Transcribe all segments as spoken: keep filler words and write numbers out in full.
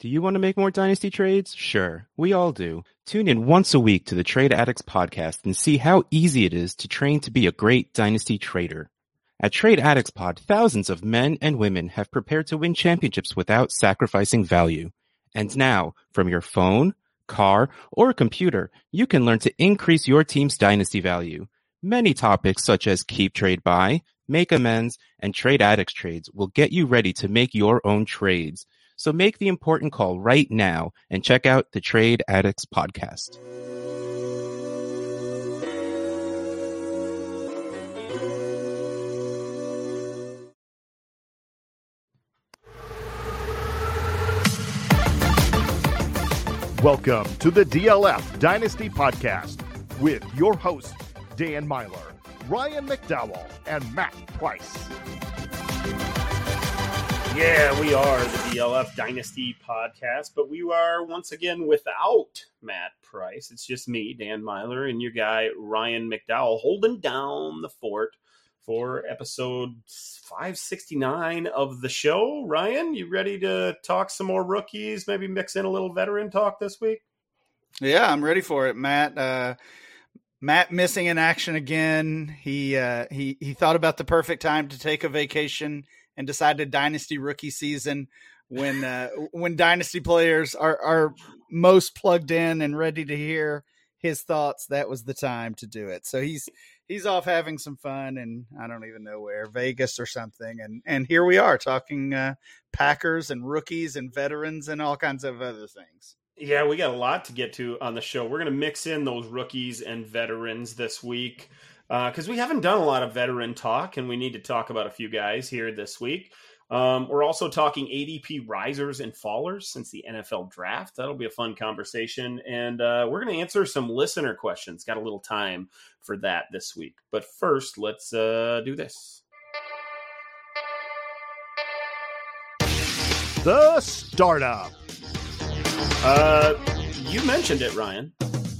Do you want to make more dynasty trades? Sure, we all do. Tune in once a week to the Trade Addicts podcast and see how easy it is to train to be a great dynasty trader. At Trade Addicts Pod, thousands of men and women have prepared to win championships without sacrificing value. And now, from your phone, car, or computer, you can learn to increase your team's dynasty value. Many topics such as keep trade buy, make amends, and Trade Addicts trades will get you ready to make your own trades. So make the important call right now and check out the Trade Addicts podcast. Welcome to the D L F Dynasty Podcast with your hosts, Dan Myler, Ryan McDowell, and Matt Price. Yeah, we are the D L F Dynasty Podcast, but we are once again without Matt Price. It's just me, Dan Myler, and your guy, Ryan McDowell, holding down the fort for episode five sixty-nine of the show. Ryan, you ready to talk some more rookies, maybe mix in a little veteran talk this week? Yeah, I'm ready for it, Matt. Uh, Matt missing in action again. He, uh, he, he thought about the perfect time to take a vacation and decided dynasty rookie season when uh, when dynasty players are, are most plugged in and ready to hear his thoughts. That was the time to do it. So he's he's off having some fun, and I don't even know where, Vegas or something. And and here we are talking uh, Packers and rookies and veterans and all kinds of other things. Yeah, we got a lot to get to on the show. We're going to mix in those rookies and veterans this week, because uh, we haven't done a lot of veteran talk, and we need to talk about a few guys here this week. Um, we're also talking A D P risers and fallers since the N F L draft. That'll be a fun conversation. And uh, we're going to answer some listener questions. Got a little time for that this week. But first, let's uh, do this. The Startup. Uh, you mentioned it, Ryan.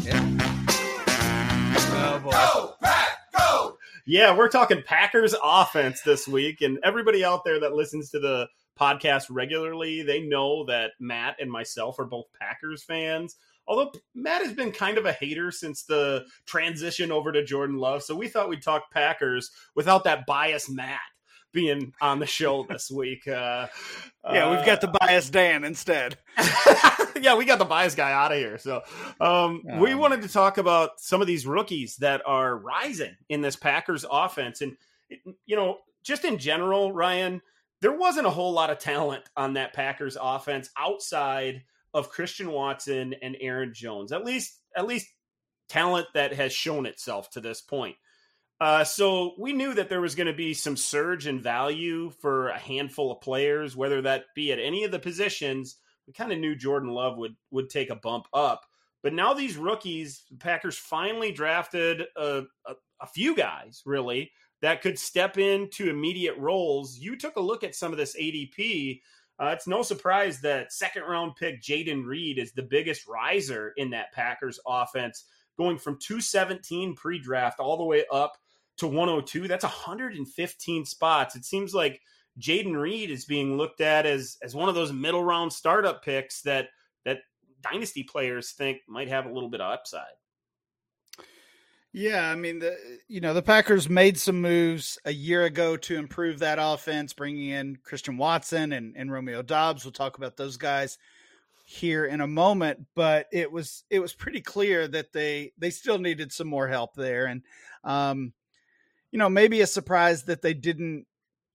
Yeah. Oh, boy. Oh! Yeah, we're talking Packers offense this week, and everybody out there that listens to the podcast regularly, they know that Matt and myself are both Packers fans, although Matt has been kind of a hater since the transition over to Jordan Love, so we thought we'd talk Packers without that biased Matt being on the show this week. Uh, yeah, we've got the biased Dan instead. Yeah, we got the bias guy out of here. So um, um, we wanted to talk about some of these rookies that are rising in this Packers offense. And, you know, just in general, Ryan, there wasn't a whole lot of talent on that Packers offense outside of Christian Watson and Aaron Jones, at least, at least talent that has shown itself to this point. Uh, so we knew that there was going to be some surge in value for a handful of players, whether that be at any of the positions. We kind of knew Jordan Love would, would take a bump up, but now these rookies, the Packers finally drafted a, a, a few guys really that could step into immediate roles. You took a look at some of this A D P. Uh, it's no surprise that second round pick Jayden Reed is the biggest riser in that Packers offense, going from two seventeen pre-draft all the way up to one oh two. That's one hundred fifteen spots. It seems like Jayden Reed is being looked at as as one of those middle round startup picks that that dynasty players think might have a little bit of upside. Yeah, I mean, the you know the Packers made some moves a year ago to improve that offense, bringing in Christian Watson and, and Romeo Doubs. We'll talk about those guys here in a moment, but it was it was pretty clear that they they still needed some more help there, and um, you know maybe a surprise that they didn't.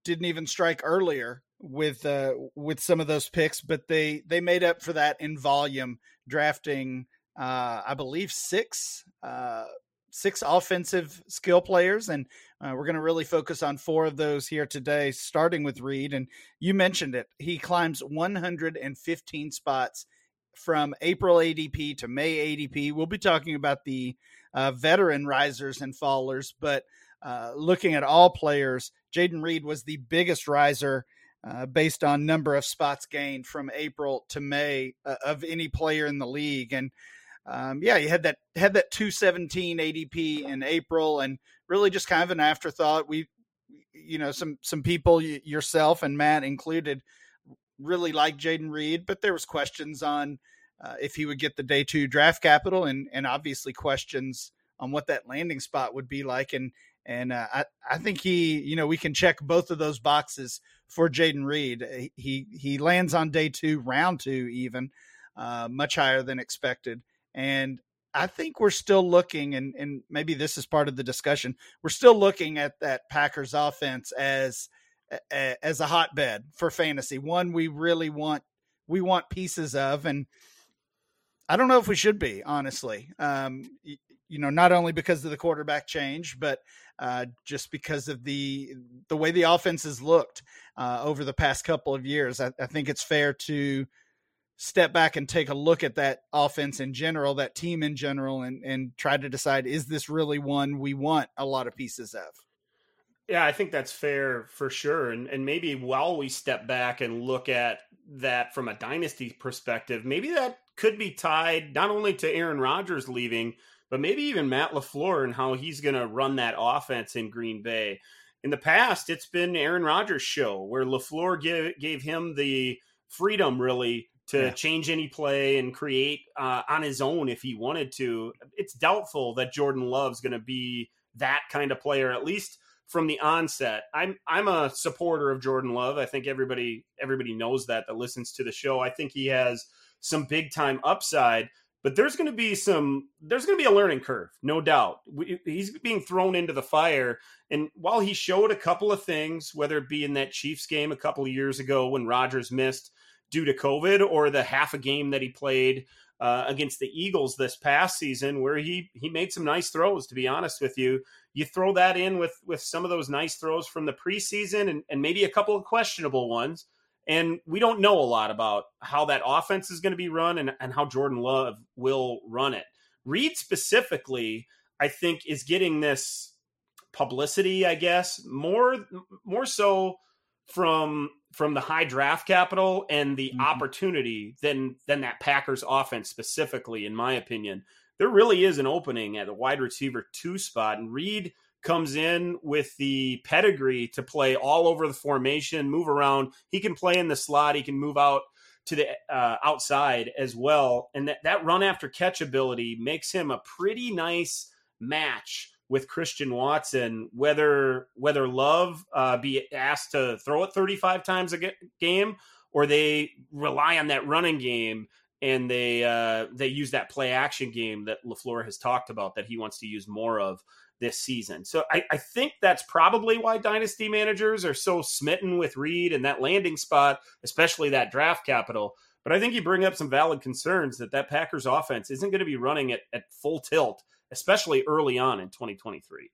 didn't even strike earlier with, uh, with some of those picks, but they, they made up for that in volume, drafting, uh, I believe six, uh, six offensive skill players. And uh, we're going to really focus on four of those here today, starting with Reed. And you mentioned it. He climbs one hundred fifteen spots from April A D P to May A D P. We'll be talking about the uh, veteran risers and fallers, but Uh, looking at all players, Jayden Reed was the biggest riser uh, based on number of spots gained from April to May uh, of any player in the league. And um, yeah, you had that had that two seventeen A D P in April, and really just kind of an afterthought. We, you know, some some people, yourself and Matt included, really like Jayden Reed, but there was questions on uh, if he would get the day two draft capital, and and obviously questions on what that landing spot would be like. And and uh, I I think he, you know, we can check both of those boxes for Jayden Reed. He he lands on day two, round two, even uh, much higher than expected. And I think we're still looking, and and maybe this is part of the discussion, we're still looking at that Packers offense as as a hotbed for fantasy, one we really want, we want pieces of. And I don't know if we should be, honestly, um, you, you know, not only because of the quarterback change, but uh, just because of the, the way the offense has looked uh, over the past couple of years. I, I think it's fair to step back and take a look at that offense in general, that team in general, and, and try to decide, is this really one we want a lot of pieces of? Yeah, I think that's fair for sure. And and maybe while we step back and look at that from a dynasty perspective, maybe that could be tied not only to Aaron Rodgers leaving, but maybe even Matt LaFleur and how he's going to run that offense in Green Bay. In the past, it's been Aaron Rodgers' show where LaFleur give, gave him the freedom, really, to yeah. change any play and create uh, on his own if he wanted to. It's doubtful that Jordan Love's going to be that kind of player, at least from the onset. I'm I'm a supporter of Jordan Love. I think everybody everybody knows that that listens to the show. I think he has some big time upside, but there's going to be some there's going to be a learning curve, no doubt. We, he's being thrown into the fire, and while he showed a couple of things, whether it be in that Chiefs game a couple of years ago when Rodgers missed due to COVID, or the half a game that he played uh, against the Eagles this past season, where he, he made some nice throws, to be honest with you. You throw that in with, with some of those nice throws from the preseason and, and maybe a couple of questionable ones. And we don't know a lot about how that offense is going to be run and, and how Jordan Love will run it. Reed specifically, I think, is getting this publicity, I guess, more, more so from from the high draft capital and the mm-hmm. opportunity than, than that Packers offense specifically, in my opinion. There really is an opening at the wide receiver two spot, and Reed comes in with the pedigree to play all over the formation, move around. He can play in the slot. He can move out to the uh, outside as well. And that, that run after catch ability makes him a pretty nice match with Christian Watson, whether whether Love uh, be asked to throw it thirty-five times a game, or they rely on that running game and they uh, they use that play action game that LaFleur has talked about that he wants to use more of this season. So I, I think that's probably why dynasty managers are so smitten with Reed and that landing spot, especially that draft capital. But I think you bring up some valid concerns that that Packers offense isn't going to be running at, at full tilt, especially early on in twenty twenty-three.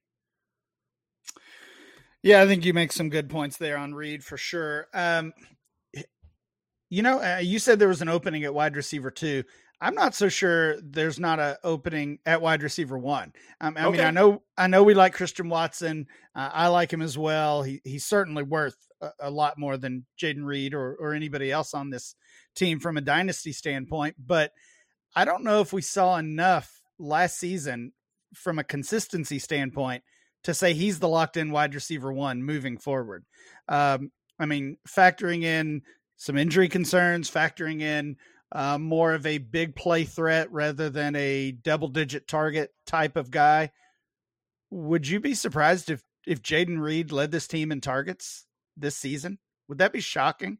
Yeah, I think you make some good points there on Reed for sure. Um, you know, uh, you said there was an opening at wide receiver two. I'm not so sure there's not an opening at wide receiver one. Um, I okay. mean, I know, I know we like Christian Watson. Uh, I like him as well. He, he's certainly worth a, a lot more than Jayden Reed or, or anybody else on this team from a dynasty standpoint, but I don't know if we saw enough last season from a consistency standpoint to say he's the locked in wide receiver one moving forward. Um, I mean, factoring in some injury concerns, factoring in uh, more of a big play threat rather than a double digit target type of guy. Would you be surprised if, if Jayden Reed led this team in targets this season? Would that be shocking?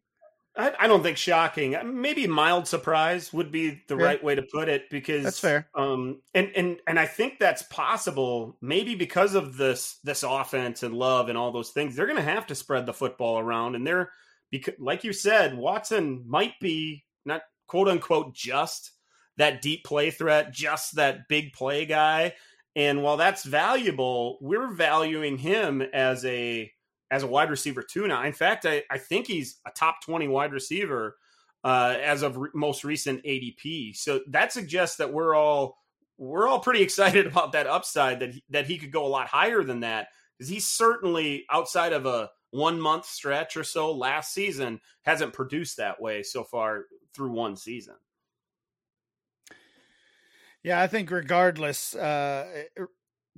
I, I don't think shocking. Maybe mild surprise would be the yeah. right way to put it, because that's fair. Um, and and and I think that's possible. Maybe because of this this offense and Love and all those things, they're going to have to spread the football around. And they're because, like you said, Watson might be not quote unquote just that deep play threat, just that big play guy. And while that's valuable, we're valuing him as a. as a wide receiver two now. In fact, I, I think he's a top twenty wide receiver uh, as of re- most recent A D P. So that suggests that we're all, we're all pretty excited about that upside, that he, that he could go a lot higher than that, because he certainly, outside of a one month stretch or so last season, hasn't produced that way so far through one season. Yeah. I think regardless, uh,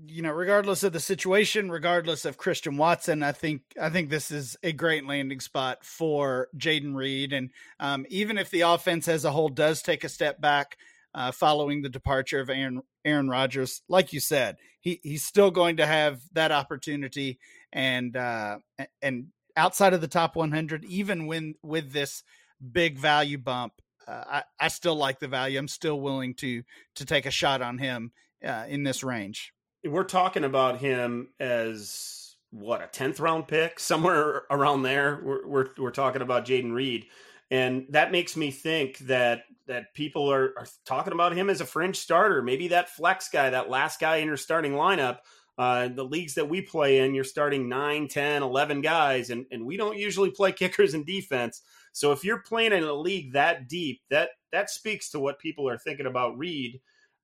you know, regardless of the situation, regardless of Christian Watson, I think I think this is a great landing spot for Jayden Reed. And um, even if the offense as a whole does take a step back uh, following the departure of Aaron Aaron Rodgers, like you said, he he's still going to have that opportunity. And uh, and outside of the top one hundred, even when with this big value bump, Uh, I, I still like the value. I'm still willing to to take a shot on him uh, in this range. We're talking about him as what, a tenth round pick, somewhere around there. We're we're, we're talking about Jayden Reed, and that makes me think that that people are, are talking about him as a fringe starter, maybe that flex guy, that last guy in your starting lineup. Uh, the leagues that we play in, you're starting nine, ten, eleven guys, and, and we don't usually play kickers and defense. So if you're playing in a league that deep, that that speaks to what people are thinking about Reed.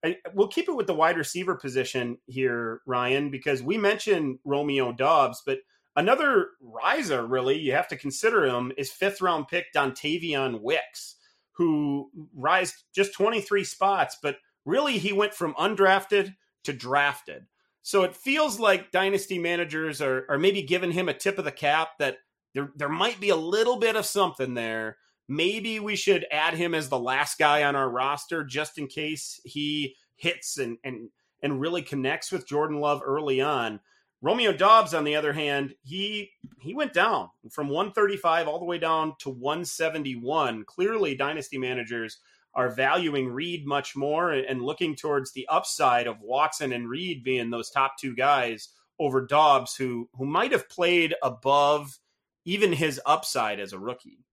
I, we'll keep it with the wide receiver position here, Ryan, because we mentioned Romeo Doubs, but another riser, really, you have to consider him, is fifth-round pick Dontayvion Wicks, who rised just twenty-three spots, but really he went from undrafted to drafted. So it feels like dynasty managers are, are maybe giving him a tip of the cap that there, there might be a little bit of something there. Maybe we should add him as the last guy on our roster just in case he hits and, and, and really connects with Jordan Love early on. Romeo Doubs, on the other hand, he, he went down from one thirty-five all the way down to one seventy-one. Clearly, dynasty managers are valuing Reed much more and looking towards the upside of Watson and Reed being those top two guys over Doubs, who who might have played above even his upside as a rookie.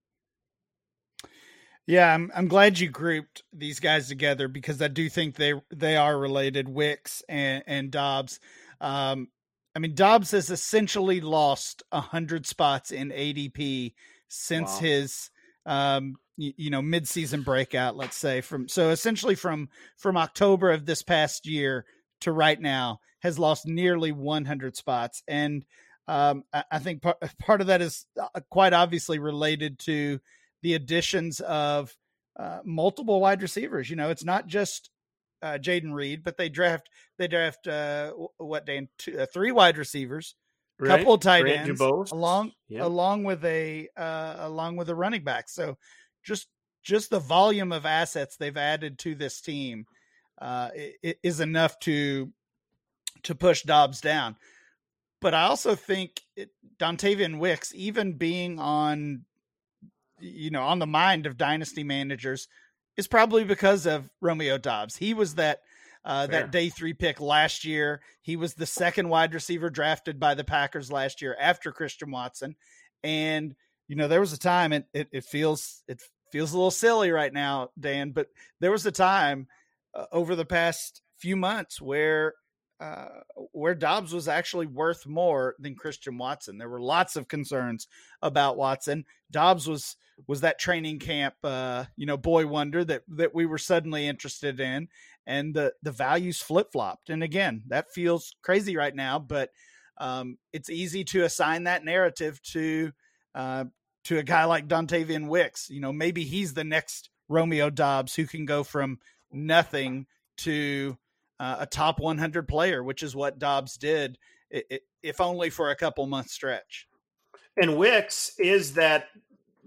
Yeah, I'm I'm glad you grouped these guys together because I do think they they are related, Wicks and, and Doubs. Um, I mean, Doubs has essentially lost one hundred spots in A D P since wow. his um you know, mid-season breakout, let's say from, so essentially from, from October of this past year to right now has lost nearly one hundred spots. And um, I, I think part, part of that is quite obviously related to the additions of uh, multiple wide receivers. You know, it's not just uh, Jayden Reed, but they draft, they draft uh, what Dan, two, uh, three wide receivers, right. couple of tight ends along, yep. along with a, uh, along with a running back. So, Just just the volume of assets they've added to this team uh, is enough to to push Doubs down. But I also think it, Dontayvion Wicks, even being on, you know, on the mind of dynasty managers, is probably because of Romeo Doubs. He was that uh, that day three pick last year. He was the second wide receiver drafted by the Packers last year after Christian Watson, and you know there was a time, and it, it feels it. Feels a little silly right now, Dan, but there was a time uh, over the past few months where uh, where Doubs was actually worth more than Christian Watson. There were lots of concerns about Watson. Doubs was was that training camp, uh, you know, boy wonder that that we were suddenly interested in, and the the values flip flopped. And again, that feels crazy right now, but um, it's easy to assign that narrative to. Uh, to a guy like Dontayvion Wicks. You know, maybe he's the next Romeo Doubs who can go from nothing to uh, a top one hundred player, which is what Doubs did, if only for a couple month stretch. And Wicks is that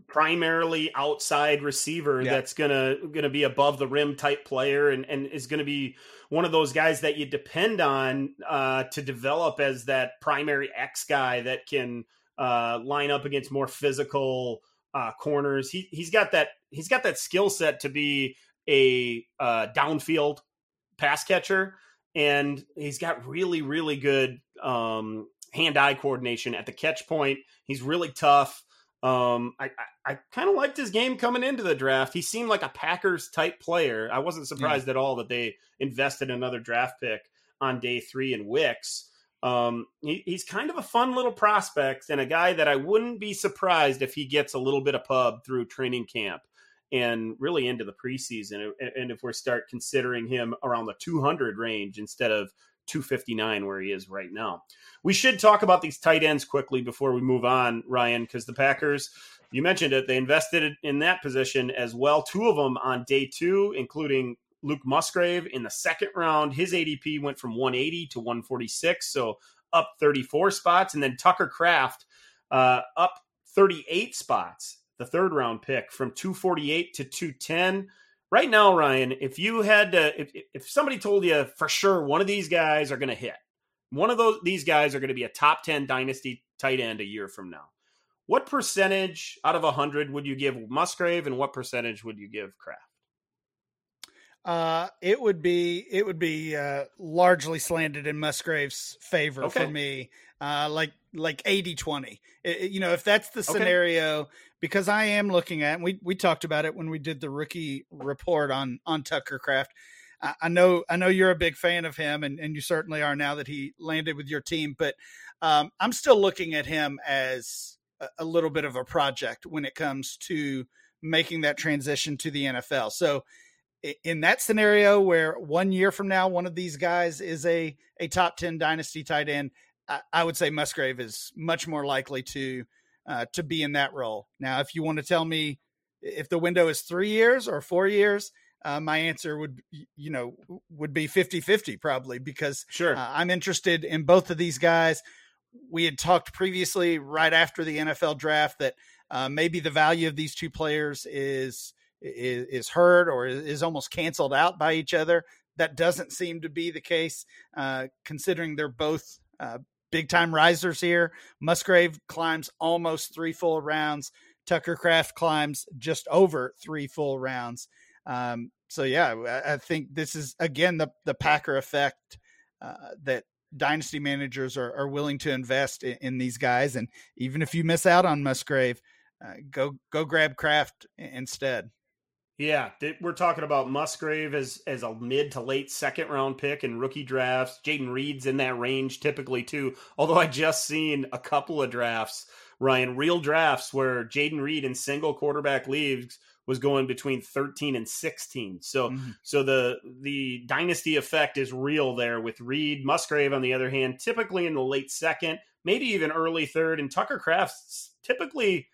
primarily outside receiver yeah. that's going to going to be above the rim type player and, and is going to be one of those guys that you depend on uh, to develop as that primary X guy that can – Uh, line up against more physical uh, corners. He he's got that he's got that skill set to be a uh, downfield pass catcher, and he's got really really good um, hand eye coordination at the catch point. He's really tough. Um, I I, I kind of liked his game coming into the draft. He seemed like a Packers type player. I wasn't surprised yeah. at all that they invested another draft pick on day three in Wicks. Um, he, he's kind of a fun little prospect and a guy that I wouldn't be surprised if he gets a little bit of pub through training camp and really into the preseason. And, and if we start considering him around the two hundred range instead of two fifty-nine where he is right now. We should talk about these tight ends quickly before we move on, Ryan, because the Packers, you mentioned it, they invested in that position as well. Two of them on day two, including Luke Musgrave in the second round. His A D P went from one eighty to one forty-six, so up thirty-four spots. And then Tucker Kraft uh, up thirty-eight spots, the third round pick, from two forty-eight to two ten. Right now, Ryan, if you had to, if, if somebody told you for sure one of these guys are going to hit, one of those these guys are going to be a top ten dynasty tight end a year from now, what percentage out of one hundred would you give Musgrave, and what percentage would you give Kraft? Uh, it would be it would be uh, largely slanted in Musgrave's favor okay. for me, uh, like like eighty twenty. It, you know, if that's the scenario, okay. because I am looking at, and we we talked about it when we did the rookie report on on Tucker Kraft. I, I know I know you're a big fan of him, and, and you certainly are now that he landed with your team. But um, I'm still looking at him as a, a little bit of a project when it comes to making that transition to the N F L. So in that scenario where one year from now, one of these guys is a, a top ten dynasty tight end, I, I would say Musgrave is much more likely to, uh, to be in that role. Now, if you want to tell me if the window is three years or four years, uh, my answer would, you know, would be fifty-fifty probably, because sure. uh, I'm interested in both of these guys. We had talked previously right after the N F L draft that uh, maybe the value of these two players is, is hurt or is almost canceled out by each other. That doesn't seem to be the case, uh, considering they're both uh, big-time risers here. Musgrave climbs almost three full rounds. Tucker Kraft climbs just over three full rounds. Um, so, yeah, I, I think this is, again, the, the Packer effect uh, that dynasty managers are, are willing to invest in, in these guys. And even if you miss out on Musgrave, uh, go go grab Kraft instead. Yeah, we're talking about Musgrave as, as a mid to late second round pick in rookie drafts. Jayden Reed's in that range typically too, although I just seen a couple of drafts, Ryan, real drafts where Jayden Reed in single quarterback leagues was going between thirteen and sixteen. So mm-hmm. so the the dynasty effect is real there with Reed. Musgrave, on the other hand, typically in the late second, maybe even early third, and Tucker Kraft's typically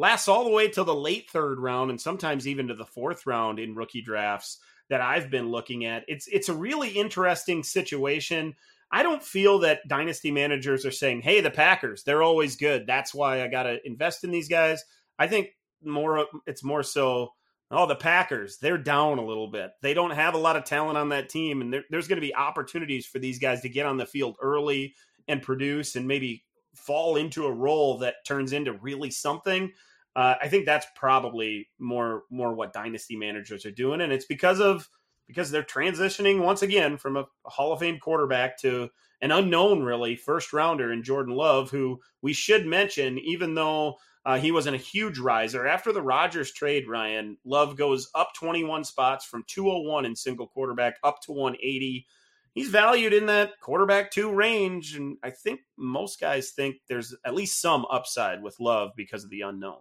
lasts all the way to the late third round and sometimes even to the fourth round in rookie drafts that I've been looking at. It's it's a really interesting situation. I don't feel that dynasty managers are saying, hey, the Packers, they're always good, that's why I got to invest in these guys. I think more it's more so, oh, the Packers, they're down a little bit, they don't have a lot of talent on that team, and there, there's going to be opportunities for these guys to get on the field early and produce and maybe fall into a role that turns into really something. Uh, I think that's probably more more what dynasty managers are doing, and it's because of because they're transitioning once again from a Hall of Fame quarterback to an unknown, really, first rounder in Jordan Love, who we should mention, even though uh, he wasn't a huge riser after the Rodgers trade. Ryan, Love goes up twenty-one spots from two oh one in single quarterback up to one eighty. He's valued in that quarterback two range, and I think most guys think there's at least some upside with Love because of the unknown.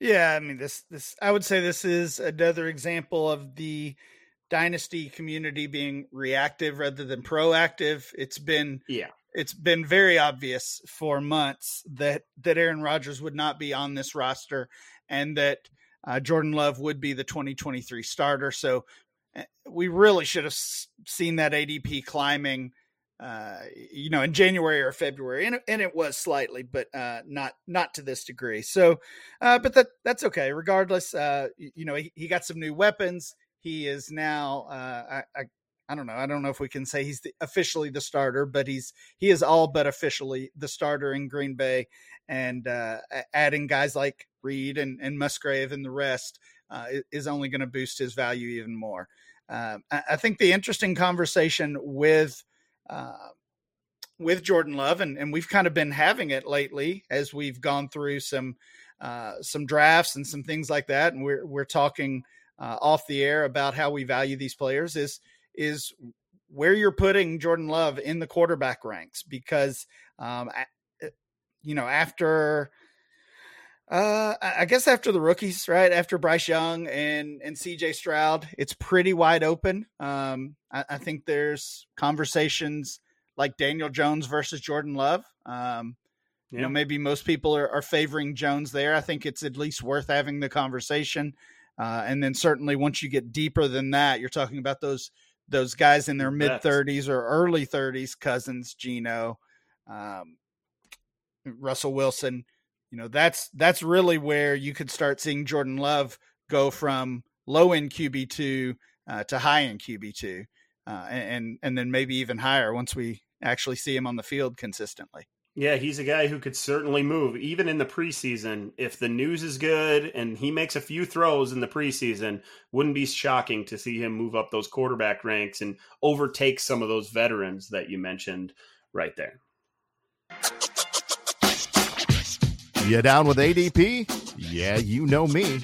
Yeah, I mean, this, this, I would say this is another example of the dynasty community being reactive rather than proactive. It's been, yeah, it's been very obvious for months that, that Aaron Rodgers would not be on this roster and that uh, Jordan Love would be the twenty twenty-three starter. So we really should have seen that A D P climbing, uh, you know, in January or February, and, and it was slightly, but uh, not not to this degree. So, uh, but that that's okay. Regardless, uh, you know, he, he got some new weapons. He is now, uh, I, I I don't know, I don't know if we can say he's the, officially the starter, but he's he is all but officially the starter in Green Bay, and uh, adding guys like Reed and, and Musgrave and the rest uh, is only going to boost his value even more. Um, I, I think the interesting conversation with uh, with Jordan Love, and, and we've kind of been having it lately as we've gone through some uh, some drafts and some things like that, and we're we're talking uh, off the air about how we value these players, is is where you're putting Jordan Love in the quarterback ranks, because um, I, you know, after. Uh, I guess after the rookies, right after Bryce Young and, and C J Stroud, it's pretty wide open. Um, I, I think there's conversations like Daniel Jones versus Jordan Love. Um, yeah. You know, maybe most people are, are favoring Jones there. I think it's at least worth having the conversation. Uh, and then certainly once you get deeper than that, you're talking about those those guys in their mid thirties or early thirties, Cousins, Geno, um, Russell Wilson. You know, that's that's really where you could start seeing Jordan Love go from low end Q B two uh, to high end Q B two, uh, and and then maybe even higher once we actually see him on the field consistently. Yeah, he's a guy who could certainly move, even in the preseason. If the news is good and he makes a few throws in the preseason, wouldn't be shocking to see him move up those quarterback ranks and overtake some of those veterans that you mentioned right there. You down with A D P? Yeah, you know me.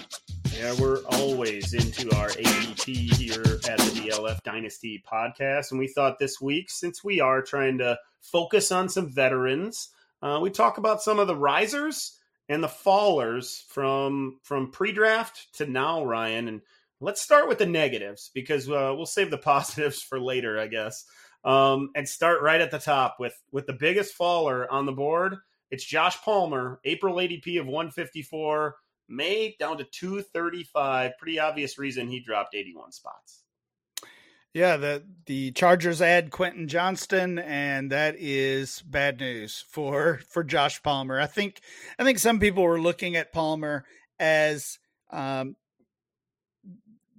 Yeah, we're always into our A D P here at the D L F Dynasty podcast. And we thought this week, since we are trying to focus on some veterans, uh, we talk about some of the risers and the fallers from from pre-draft to now, Ryan. And let's start with the negatives, because uh, we'll save the positives for later, I guess, um, and start right at the top with, with the biggest faller on the board. It's Josh Palmer, April A D P of one fifty-four. May down to two thirty-five. Pretty obvious reason he dropped eighty-one spots. Yeah, the, the Chargers add Quentin Johnston, and that is bad news for, for Josh Palmer. I think I think some people were looking at Palmer as um,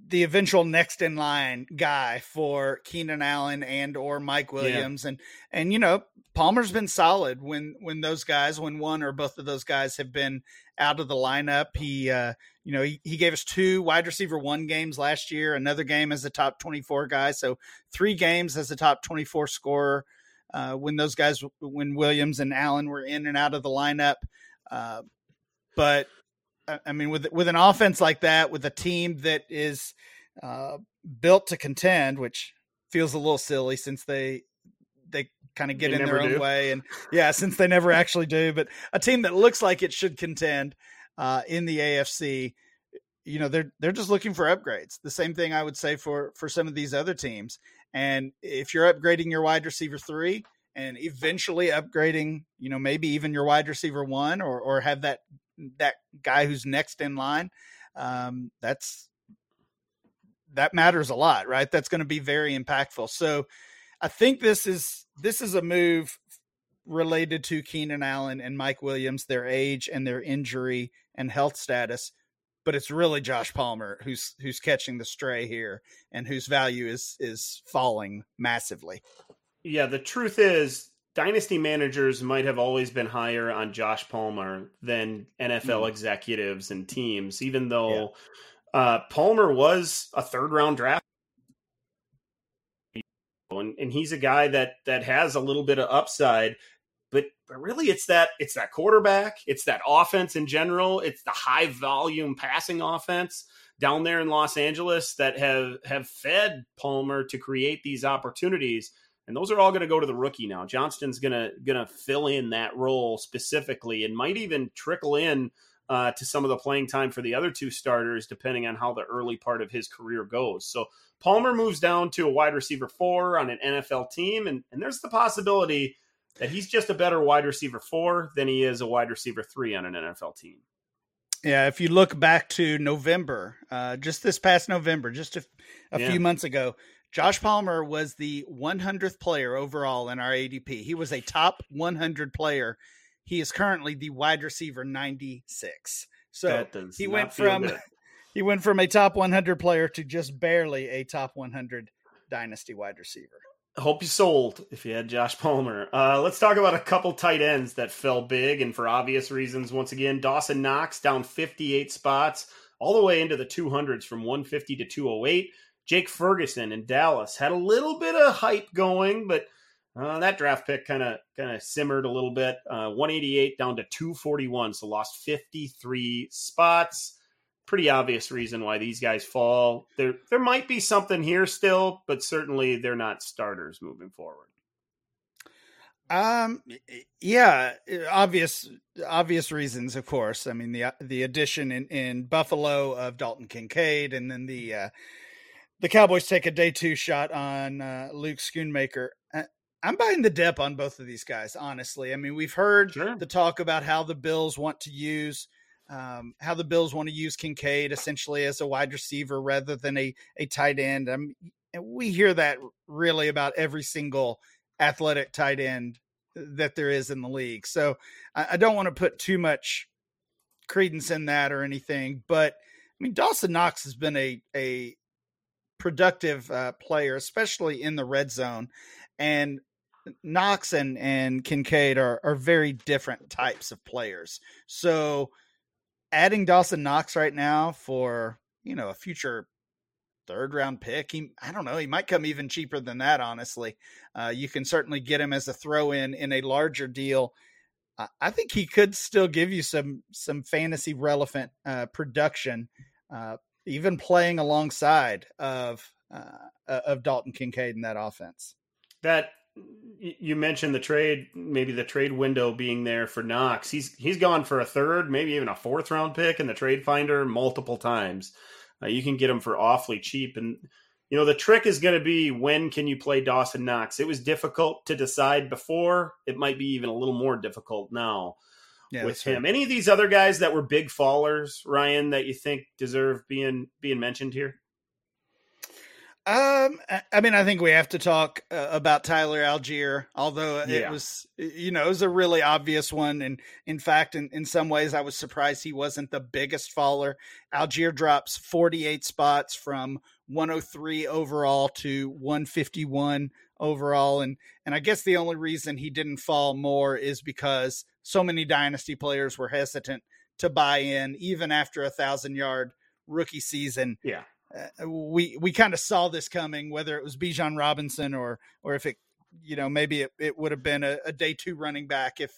the eventual next in line guy for Keenan Allen and or Mike Williams. Yeah. And and you know, Palmer's been solid when when those guys, when one or both of those guys have been out of the lineup. He, uh, you know, he, he gave us two wide receiver one games last year, another game as a top twenty-four guy. So three games as a top twenty-four scorer uh, when those guys, when Williams and Allen were in and out of the lineup. Uh, but I, I mean, with, with an offense like that, with a team that is uh, built to contend, which feels a little silly since they, they kind of get they in their own do. way. And yeah, since they never actually do, but a team that looks like it should contend uh, in the A F C, you know, they're, they're just looking for upgrades. The same thing I would say for, for some of these other teams. And if you're upgrading your wide receiver three and eventually upgrading, you know, maybe even your wide receiver one, or, or have that, that guy who's next in line, um, that's, that matters a lot, right? That's going to be very impactful. So, I think this is this is a move related to Keenan Allen and Mike Williams, their age and their injury and health status, but it's really Josh Palmer who's who's catching the stray here and whose value is is falling massively. Yeah, the truth is dynasty managers might have always been higher on Josh Palmer than N F L mm. executives and teams, even though yeah. uh, Palmer was a third round draft. And, and he's a guy that that has a little bit of upside, but, but really it's that it's that quarterback, it's that offense in general, it's the high volume passing offense down there in Los Angeles that have have fed Palmer to create these opportunities, and those are all going to go to the rookie now. Johnston's gonna gonna fill in that role specifically, and might even trickle in uh, to some of the playing time for the other two starters, depending on how the early part of his career goes. So Palmer moves down to a wide receiver four on an N F L team, and, and there's the possibility that he's just a better wide receiver four than he is a wide receiver three on an N F L team. Yeah, if you look back to November, uh, just this past November, just a, a yeah. few months ago, Josh Palmer was the one hundredth player overall in our A D P. He was a top one hundred player. He is currently the wide receiver ninety-six. So he went from... Good. He went from a top one hundred player to just barely a top one hundred dynasty wide receiver. I hope you sold if you had Josh Palmer. Uh, let's talk about a couple tight ends that fell big, and for obvious reasons, once again, Dawson Knox down fifty-eight spots, all the way into the two hundreds from one fifty to two oh eight. Jake Ferguson in Dallas had a little bit of hype going, but uh, that draft pick kind of kind of simmered a little bit. Uh, one eighty-eight down to two forty-one, so lost fifty-three spots. Pretty obvious reason why these guys fall. There there might be something here still, but certainly they're not starters moving forward. Um, yeah, obvious obvious reasons, of course. I mean, the the addition in, in Buffalo of Dalton Kincaid, and then the uh, the Cowboys take a day two shot on uh, Luke Schoonmaker. I'm buying the dip on both of these guys, honestly. I mean, we've heard sure. the talk about how the Bills want to use um, how the Bills want to use Kincaid essentially as a wide receiver rather than a, a tight end. Um, and we hear that really about every single athletic tight end that there is in the league. So I, I don't want to put too much credence in that or anything, but I mean, Dawson Knox has been a, a productive uh, player, especially in the red zone, and Knox and, and Kincaid are, are very different types of players. So adding Dawson Knox right now for, you know, a future third round pick, he, I don't know, he might come even cheaper than that. Honestly, uh, you can certainly get him as a throw in, in a larger deal. Uh, I think he could still give you some, some fantasy relevant uh, production, uh, even playing alongside of, uh, of Dalton Kincaid in that offense. That, You mentioned the trade, maybe the trade window being there for Knox. He's he's gone for a third, maybe even a fourth round pick in the trade finder multiple times. Uh, you can get him for awfully cheap. And, you know, the trick is going to be, when can you play Dawson Knox? It was difficult to decide before. It might be even a little more difficult now yeah, with him. Right. Any of these other guys that were big fallers, Ryan, that you think deserve being being mentioned here? Um, I mean, I think we have to talk uh, about Tyler Allgeier, although it yeah. was, you know, it was a really obvious one. And in fact, in, in some ways, I was surprised he wasn't the biggest faller. Allgeier drops forty-eight spots from one oh three overall to one fifty-one overall. And, and I guess the only reason he didn't fall more is because so many dynasty players were hesitant to buy in, even after a thousand yard rookie season. Yeah. Uh, we we kind of saw this coming, whether it was Bijan Robinson or or if it, you know, maybe it, it would have been a, a day two running back if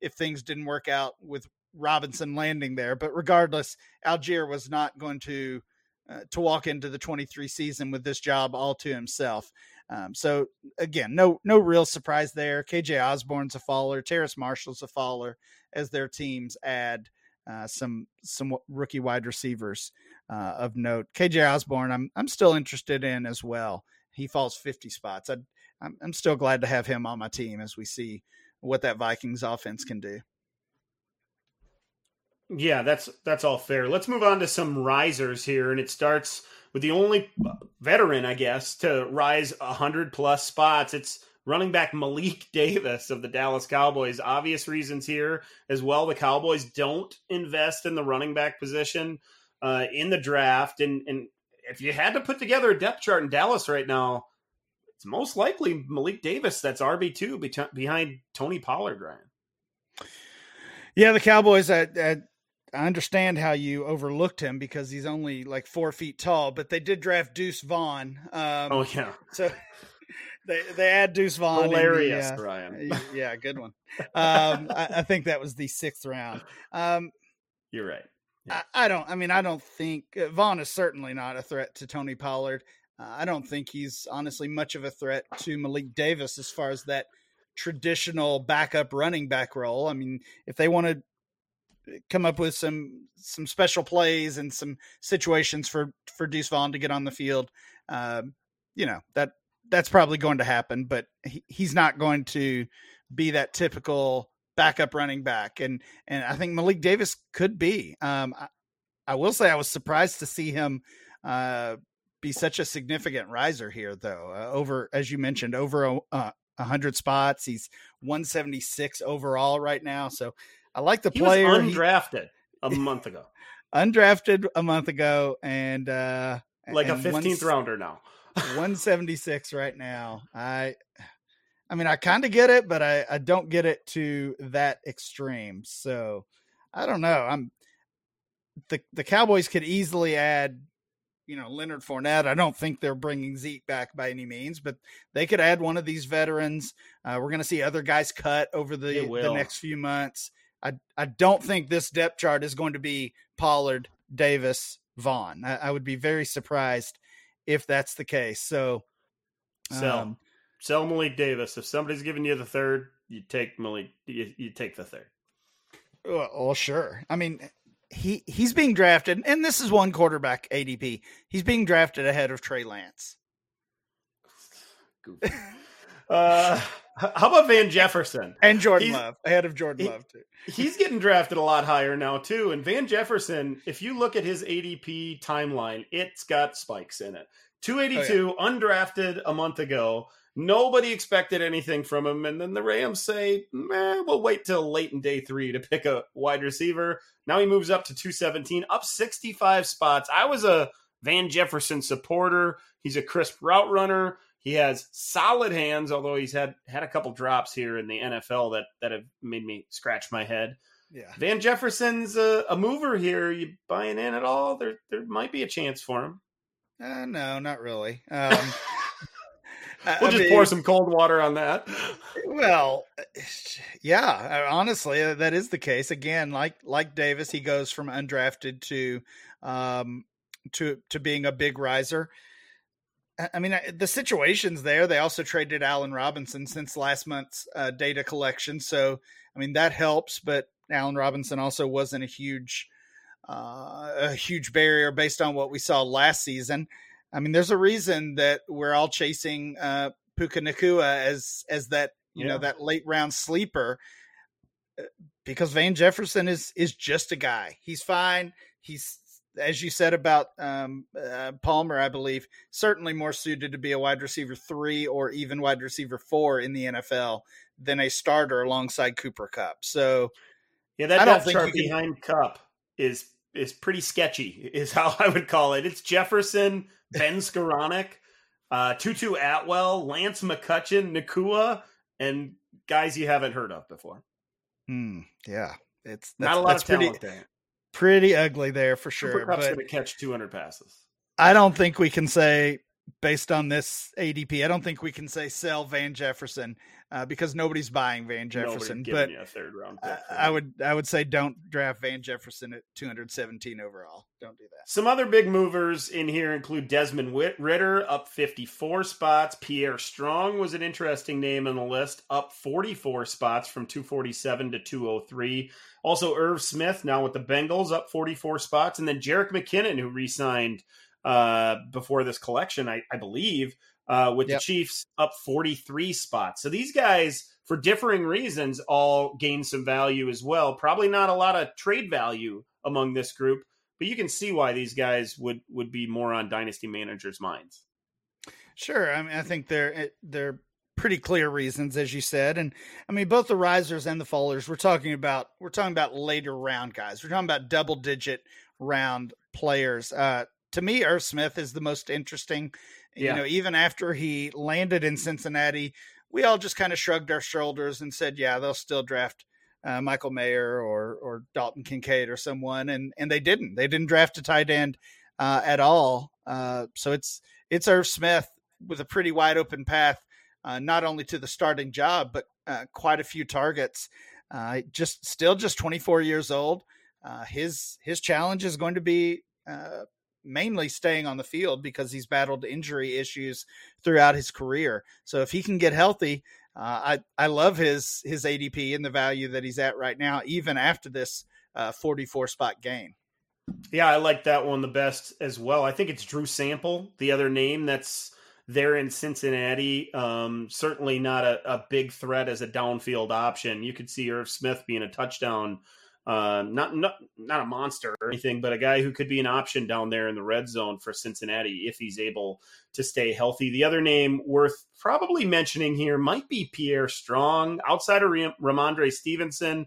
if things didn't work out with Robinson landing there. But regardless, Allgeier was not going to uh, to walk into the twenty-three season with this job all to himself. Um, so again, no no real surprise there. K J Osborne's a faller, Terrace Marshall's a faller, as their teams add Uh, some some rookie wide receivers uh, of note. K J Osborne, I'm I'm still interested in as well. He falls fifty spots. I, I'm I'm still glad to have him on my team as we see what that Vikings offense can do. Yeah, that's that's all fair. Let's move on to some risers here, and it starts with the only veteran, I guess, to rise one hundred plus spots. It's running back Malik Davis of the Dallas Cowboys. Obvious reasons here as well. The Cowboys don't invest in the running back position uh, in the draft. And, and if you had to put together a depth chart in Dallas right now, it's most likely Malik Davis that's R B two be- behind Tony Pollard, Ryan. Yeah, the Cowboys, I, I, I understand how you overlooked him because he's only like four feet tall, but they did draft Deuce Vaughn. Um, oh, yeah. So... They they add Deuce Vaughn. Hilarious, the, uh, Ryan. Yeah, good one. Um, I, I think that was the sixth round. Um, You're right. Yeah. I, I don't. I mean, I don't think uh, Vaughn is certainly not a threat to Tony Pollard. Uh, I don't think he's honestly much of a threat to Malik Davis as far as that traditional backup running back role. I mean, if they want to come up with some some special plays and some situations for for Deuce Vaughn to get on the field, um, you know that. That's probably going to happen, but he, he's not going to be that typical backup running back. And, and I think Malik Davis could be. Um, I, I will say I was surprised to see him uh, be such a significant riser here, though. Uh, over, as you mentioned, over uh, one hundred spots. He's one seventy-six overall right now. So I like the he player. Was undrafted he, a month ago. Undrafted a month ago. and uh, Like and a fifteenth once, rounder now. one seventy-six right now. I, I mean, I kind of get it, but I, I don't get it to that extreme. So I don't know. I'm the, the Cowboys could easily add, you know, Leonard Fournette. I don't think they're bringing Zeke back by any means, but they could add one of these veterans. Uh, we're going to see other guys cut over the, the next few months. I, I don't think this depth chart is going to be Pollard, Davis, Vaughn. I, I would be very surprised if that's the case. So sell, um, sell Malik Davis. If somebody's giving you the third, you take Malik, you, you take the third. Well, well, sure. I mean, he, he's being drafted, and this is one quarterback A D P. He's being drafted ahead of Trey Lance. Uh, how about Van Jefferson? And Jordan he's, Love. Ahead of Jordan he, Love, too. He's getting drafted a lot higher now, too. And Van Jefferson, if you look at his A D P timeline, it's got spikes in it. two eighty-two, oh, yeah. undrafted a month ago. Nobody expected anything from him. And then the Rams say, meh, we'll wait till late in day three to pick a wide receiver. Now he moves up to two seventeen, up sixty-five spots. I was a Van Jefferson supporter. He's a crisp route runner. He has solid hands, although he's had, had a couple drops here in the N F L that, that have made me scratch my head. Yeah, Van Jefferson's a, a mover here. You buying in at all? There there might be a chance for him. Uh, no, not really. Um, we'll I just mean, pour some cold water on that. Well, yeah, honestly, that is the case. Again, like like Davis, he goes from undrafted to um, to to being a big riser. I mean, the situation's there. They also traded Allen Robinson since last month's uh, data collection. So, I mean, that helps. But Allen Robinson also wasn't a huge uh, a huge barrier based on what we saw last season. I mean, there's a reason that we're all chasing uh, Puka Nacua as, as that, you yeah. know, that late round sleeper, because Van Jefferson is, is just a guy. He's fine. He's, as you said about um, uh, Palmer, I believe, certainly more suited to be a wide receiver three or even wide receiver four in the N F L than a starter alongside Cooper Kupp. So, yeah, that I don't think chart can... behind Kupp is is pretty sketchy, is how I would call it. It's Jefferson, Ben Skoranek, uh, Tutu Atwell, Lance McCutcheon, Nacua, and guys you haven't heard of before. Mm, yeah, it's that's, not a lot that's of talent pretty... there. Pretty ugly there for sure. Cooper Kupp's going to catch two hundred passes. I don't think we can say, based on this A D P, I don't think we can say sell Van Jefferson uh, because nobody's buying Van Jefferson. But a third round pick I, I would, I would say don't draft Van Jefferson at two seventeen overall. Don't do that. Some other big movers in here include Desmond Ritter up fifty-four spots. Pierre Strong was an interesting name on the list, up forty-four spots from two forty-seven to two oh three. Also, Irv Smith, now with the Bengals, up forty-four spots. And then Jerick McKinnon, who re-signed uh, before this collection, I, I believe, uh, with yep. the Chiefs, up forty-three spots. So these guys, for differing reasons, all gained some value as well. Probably not a lot of trade value among this group, but you can see why these guys would, would be more on dynasty managers' minds. Sure. I mean, I think they're they're... pretty clear reasons, as you said. And I mean, both the risers and the fallers, we're talking about, we're talking about later round guys. We're talking about double digit round players. Uh, to me, Irv Smith is the most interesting, you yeah. know, even after he landed in Cincinnati, we all just kind of shrugged our shoulders and said, yeah, they'll still draft uh, Michael Mayer or, or Dalton Kincaid or someone. And, and they didn't, they didn't draft a tight end uh, at all. Uh, so it's, it's Irv Smith with a pretty wide open path. Uh, not only to the starting job, but uh, quite a few targets. Uh, just still just twenty-four years old. Uh, his his challenge is going to be uh, mainly staying on the field because he's battled injury issues throughout his career. So if he can get healthy, uh, I I love his his A D P and the value that he's at right now, even after this uh, forty-four spot gain. Yeah, I like that one the best as well. I think it's Drew Sample, the other name that's there in Cincinnati, um, certainly not a, a big threat as a downfield option. You could see Irv Smith being a touchdown, uh, not, not not a monster or anything, but a guy who could be an option down there in the red zone for Cincinnati if he's able to stay healthy. The other name worth probably mentioning here might be Pierre Strong, outside of Ramondre Stevenson.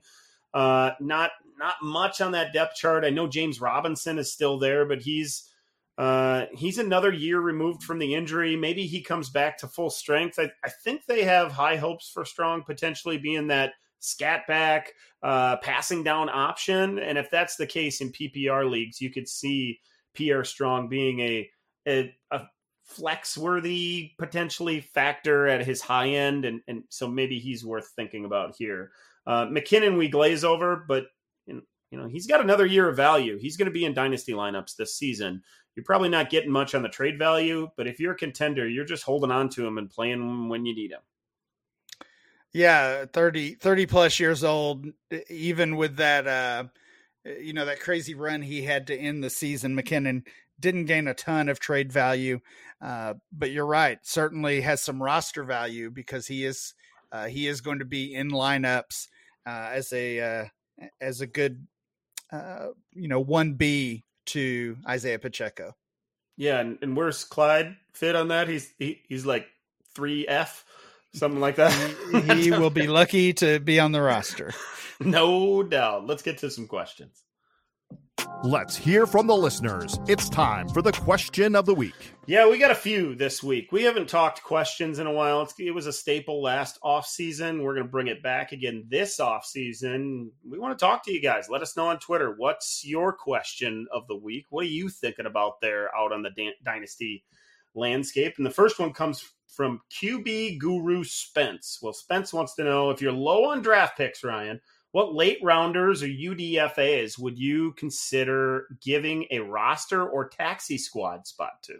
Uh, not not much on that depth chart. I know James Robinson is still there, but he's Uh, he's another year removed from the injury. Maybe he comes back to full strength. I, I think they have high hopes for Strong potentially being that scat back, uh, passing down option. And if that's the case in P P R leagues, you could see Pierre Strong being a, a, a flex worthy potentially factor at his high end. And, and so maybe he's worth thinking about here. Uh, McKinnon, we glaze over, but you know, he's got another year of value. He's going to be in dynasty lineups this season. You're probably not getting much on the trade value, but if you're a contender, you're just holding on to him and playing him when you need him. Yeah. thirty, thirty plus years old, even with that, uh, you know, that crazy run he had to end the season, McKinnon didn't gain a ton of trade value, uh, but you're right. Certainly has some roster value because he is uh, he is going to be in lineups uh, as a uh, as a good uh, you know one B to Isaiah Pacheco. Yeah, and, and where's Clyde fit on that? He's he, he's like three F, something like that. He will be lucky to be on the roster. No doubt. Let's get to some questions. Let's hear from the listeners. It's time for the question of the week. Yeah, we got a few this week. We haven't talked questions in a while. It's, it was a staple last offseason. We're going to bring it back again this offseason. We want to talk to you guys. Let us know on Twitter. What's your question of the week? What are you thinking about there out on the Dan- dynasty landscape? And the first one comes from Q B Guru Spence. Well, Spence wants to know if you're low on draft picks, Ryan, what late rounders or U D F As would you consider giving a roster or taxi squad spot to?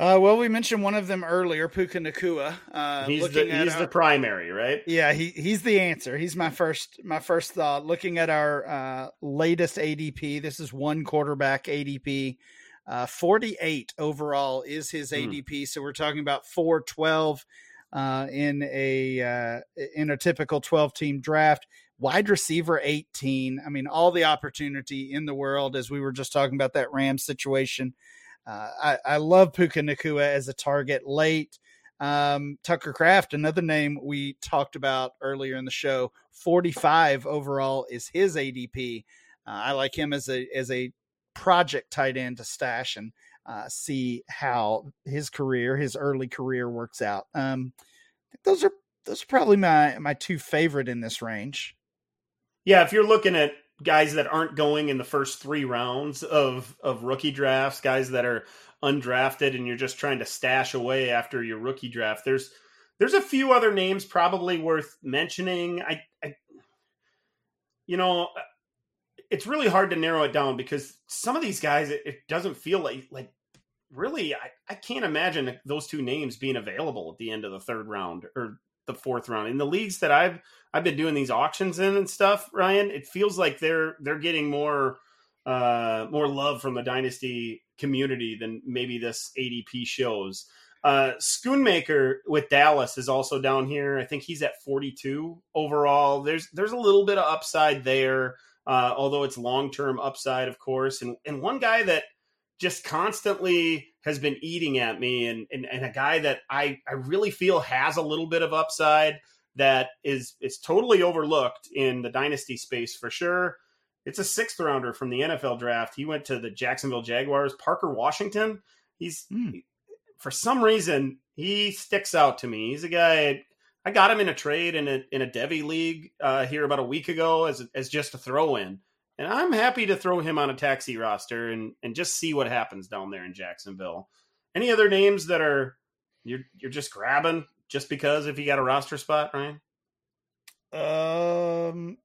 Uh, well, we mentioned one of them earlier, Puka Nacua. Uh, he's the, he's our, the primary, right? Yeah, he he's the answer. He's my first my first thought. Looking at our uh, latest A D P, this is one quarterback A D P. Uh, forty-eight overall is his A D P. Mm. So we're talking about four twelve. Uh, in a uh, in a typical twelve-team draft, wide receiver eighteen. I mean, all the opportunity in the world, as we were just talking about that Rams situation. Uh, I, I love Puka Nacua as a target late. Um, Tucker Kraft, another name we talked about earlier in the show, forty-five overall is his A D P. Uh, I like him as a as a project tight end to stash and Uh, see how his career, his early career works out. Um, those are those are probably my my two favorite in this range. Yeah, if you're looking at guys that aren't going in the first three rounds of of rookie drafts, guys that are undrafted, and you're just trying to stash away after your rookie draft, there's there's a few other names probably worth mentioning. I, I you know. It's really hard to narrow it down because some of these guys, it, it doesn't feel like, like really, I, I can't imagine those two names being available at the end of the third round or the fourth round. In the leagues that I've, I've been doing these auctions in and stuff, Ryan, it feels like they're, they're getting more, uh, more love from the dynasty community than maybe this A D P shows. Uh, Schoonmaker with Dallas is also down here. I think he's at forty-two overall. There's, there's a little bit of upside there. Uh, although it's long-term upside, of course. And and one guy that just constantly has been eating at me and and, and a guy that I, I really feel has a little bit of upside that is, is totally overlooked in the dynasty space for sure. It's a sixth rounder from the N F L draft. He went to the Jacksonville Jaguars. Parker Washington, he's mm. for some reason, he sticks out to me. He's a guy... I got him in a trade in a in a Devy league uh, here about a week ago as as just a throw in, and I'm happy to throw him on a taxi roster and and just see what happens down there in Jacksonville. Any other names that are you're you're just grabbing just because if you got a roster spot, Ryan? Um,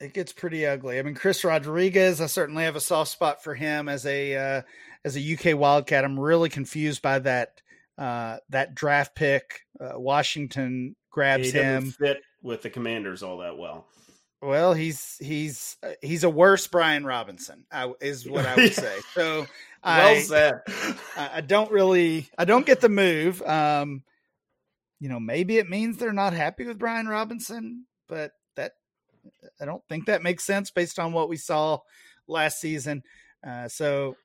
it gets pretty ugly. I mean, Chris Rodriguez, I certainly have a soft spot for him as a uh, as a U K Wildcat. I'm really confused by that uh, that draft pick. Uh, Washington grabs yeah, he him fit with the Commanders all that well. Well, he's, he's, uh, he's a worse Brian Robinson I, is what I would say. So well I, said. I, I don't really, I don't get the move. Um, you know, maybe it means they're not happy with Brian Robinson, but that, I don't think that makes sense based on what we saw last season. Uh, so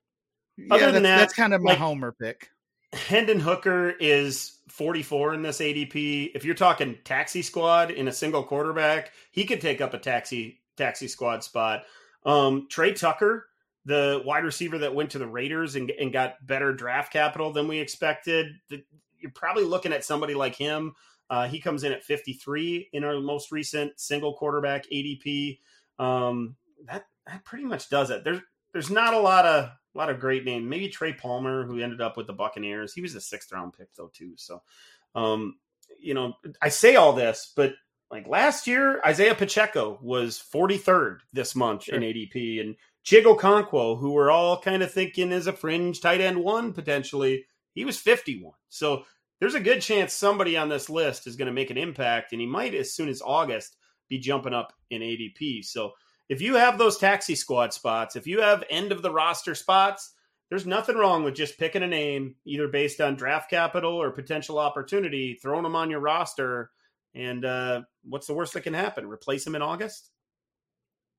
yeah, other than that's, that, that's kind of my like, homer pick. Hendon Hooker is forty-four in this A D P. If you're talking taxi squad in a single quarterback, he could take up a taxi taxi squad spot. Um, Trey Tucker, the wide receiver that went to the Raiders and, and got better draft capital than we expected. The, you're probably looking at somebody like him. Uh, he comes in at fifty-three in our most recent single quarterback A D P. Um, that that pretty much does it. There's there's not a lot of. A lot of great names. Maybe Trey Palmer, who ended up with the Buccaneers. He was a sixth round pick though, too. So, um, you know, I say all this, but like last year, Isaiah Pacheco was forty-third this month sure. in A D P, and Chigoziem Okonkwo, who we're all kind of thinking is a fringe tight end one potentially, he was fifty-one. So there's a good chance somebody on this list is going to make an impact, and he might as soon as August be jumping up in A D P. So If you have those taxi squad spots, if you have end of the roster spots, there's nothing wrong with just picking a name, either based on draft capital or potential opportunity, throwing them on your roster. And uh, what's the worst that can happen? Replace them in August?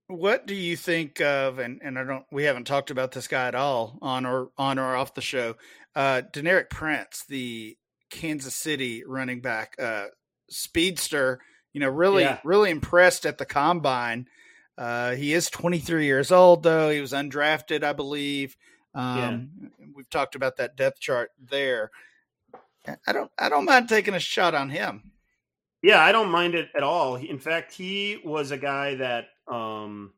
What do you think of, and, and I don't, we haven't talked about this guy at all on or on or off the show, uh, Deneric Prince, the Kansas City running back, uh, speedster, you know, really, yeah. really impressed at the combine. Uh, he is twenty-three years old though. He was undrafted, I believe. Um, yeah. We've talked about that depth chart there. I don't, I don't mind taking a shot on him. Yeah, I don't mind it at all. In fact, he was a guy that um,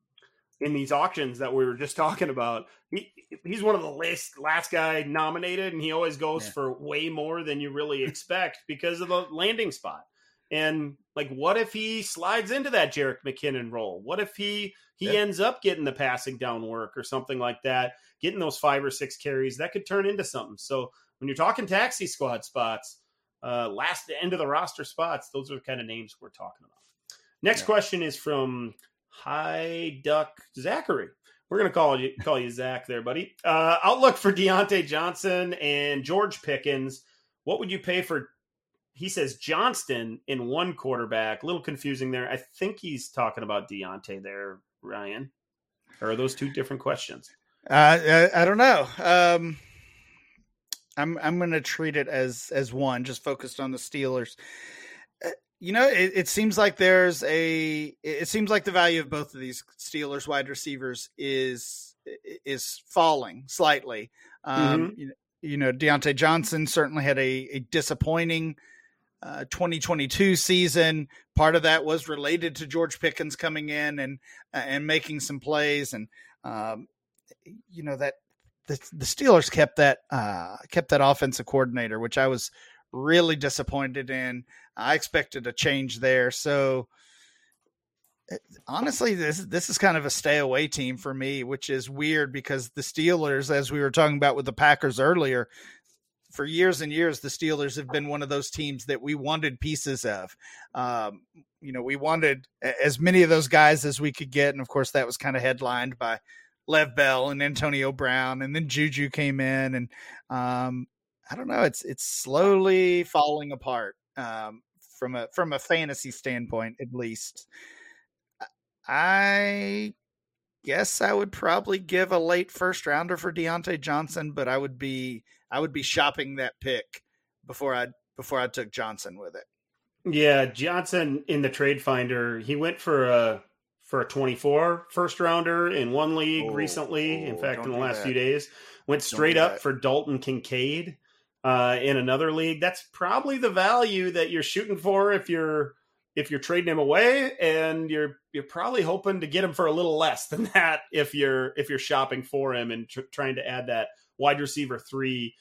in these auctions that we were just talking about, he, he's one of the last, last guy nominated, and he always goes yeah. for way more than you really expect because of the landing spot. And like, what if he slides into that Jerick McKinnon role? What if he, he yeah. ends up getting the passing down work or something like that, getting those five or six carries that could turn into something. So when you're talking taxi squad spots, Uh, last end of the roster spots, those are the kind of names we're talking about. Next yeah. question is from High Duck Zachary. We're going to call you call you Zach there, buddy. Uh, outlook for Diontae Johnson and George Pickens. What would you pay for, he says, Johnston in one quarterback? A little confusing there. I think he's talking about Diontae there, Ryan. Or are those two different questions? Uh, I, I don't know. Um I'm I'm going to treat it as as one, just focused on the Steelers. Uh, you know, it, it seems like there's a it seems like the value of both of these Steelers wide receivers is is falling slightly. Um, mm-hmm. you, you know, Diontae Johnson certainly had a, a disappointing uh, twenty twenty-two season. Part of that was related to George Pickens coming in and uh, and making some plays, and um, you know that. The, the Steelers kept that uh, kept that offensive coordinator, which I was really disappointed in. I expected a change there. So honestly, this this is kind of a stay away team for me, which is weird because the Steelers, as we were talking about with the Packers earlier, for years and years, the Steelers have been one of those teams that we wanted pieces of. Um, you know, we wanted as many of those guys as we could get, and of course, that was kind of headlined by Lev Bell and Antonio Brown, and then Juju came in, and um, I don't know. It's it's slowly falling apart um, from a from a fantasy standpoint, at least. I guess I would probably give a late first rounder for Diontae Johnson, but I would be I would be shopping that pick before I before I took Johnson with it. Yeah, Johnson in the trade finder, he went for a. for a twenty-four first rounder in one league oh, recently. Oh, in fact, in the last that. few days, went straight up that. for Dalton Kincaid uh, in another league. That's probably the value that you're shooting for if you're if you're trading him away, and you're you're probably hoping to get him for a little less than that if you're if you're shopping for him and tr- trying to add that wide receiver three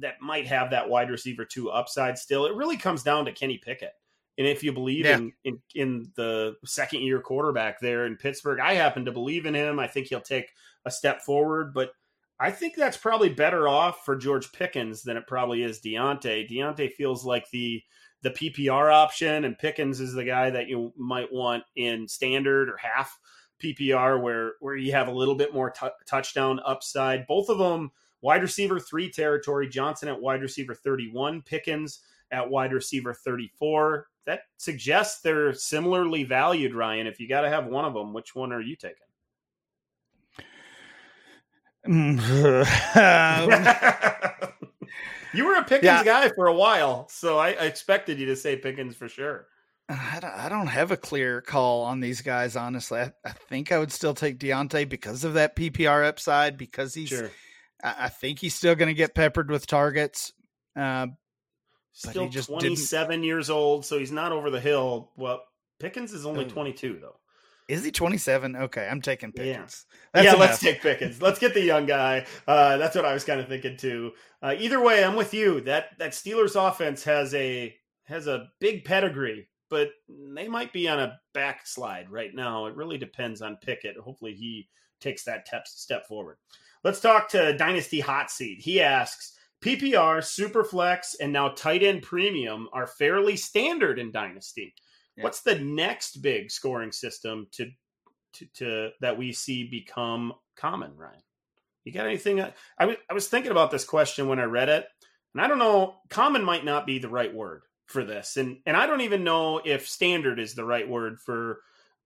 that might have that wide receiver two upside still. It really comes down to Kenny Pickett. And if you believe yeah. in, in, in the second year quarterback there in Pittsburgh, I happen to believe in him. I think he'll take a step forward, but I think that's probably better off for George Pickens than it probably is Diontae. Diontae feels like the, the P P R option, and Pickens is the guy that you might want in standard or half P P R where, where you have a little bit more t- touchdown upside. Both of them wide receiver three territory, Johnson at wide receiver thirty-one, Pickens at wide receiver thirty-four. That suggests they're similarly valued, Ryan. If you got to have one of them, which one are you taking? um, you were a Pickens yeah. guy for a while, so I, I expected you to say Pickens for sure. I don't, I don't have a clear call on these guys, honestly. I, I think I would still take Diontae because of that P P R upside, because he's, sure. I, I think he's still going to get peppered with targets. Uh, Still twenty-seven didn't... years old, so he's not over the hill. Well, Pickens is only twenty-two, though. Is he twenty-seven? Okay, I'm taking Pickens. Yeah, yeah let's take Pickens. Let's get the young guy. Uh, that's what I was kind of thinking, too. Uh, either way, I'm with you. That that Steelers offense has a has a big pedigree, but they might be on a backslide right now. It really depends on Pickett. Hopefully he takes that te- step forward. Let's talk to Dynasty Hot Seat. He asks, P P R, Superflex, and now tight end premium are fairly standard in Dynasty. Yeah. What's the next big scoring system to to, to that we see become common, Ryan? You got anything? I, I, w- I was thinking about this question when I read it, and I don't know, common might not be the right word for this. And, and I don't even know if standard is the right word for,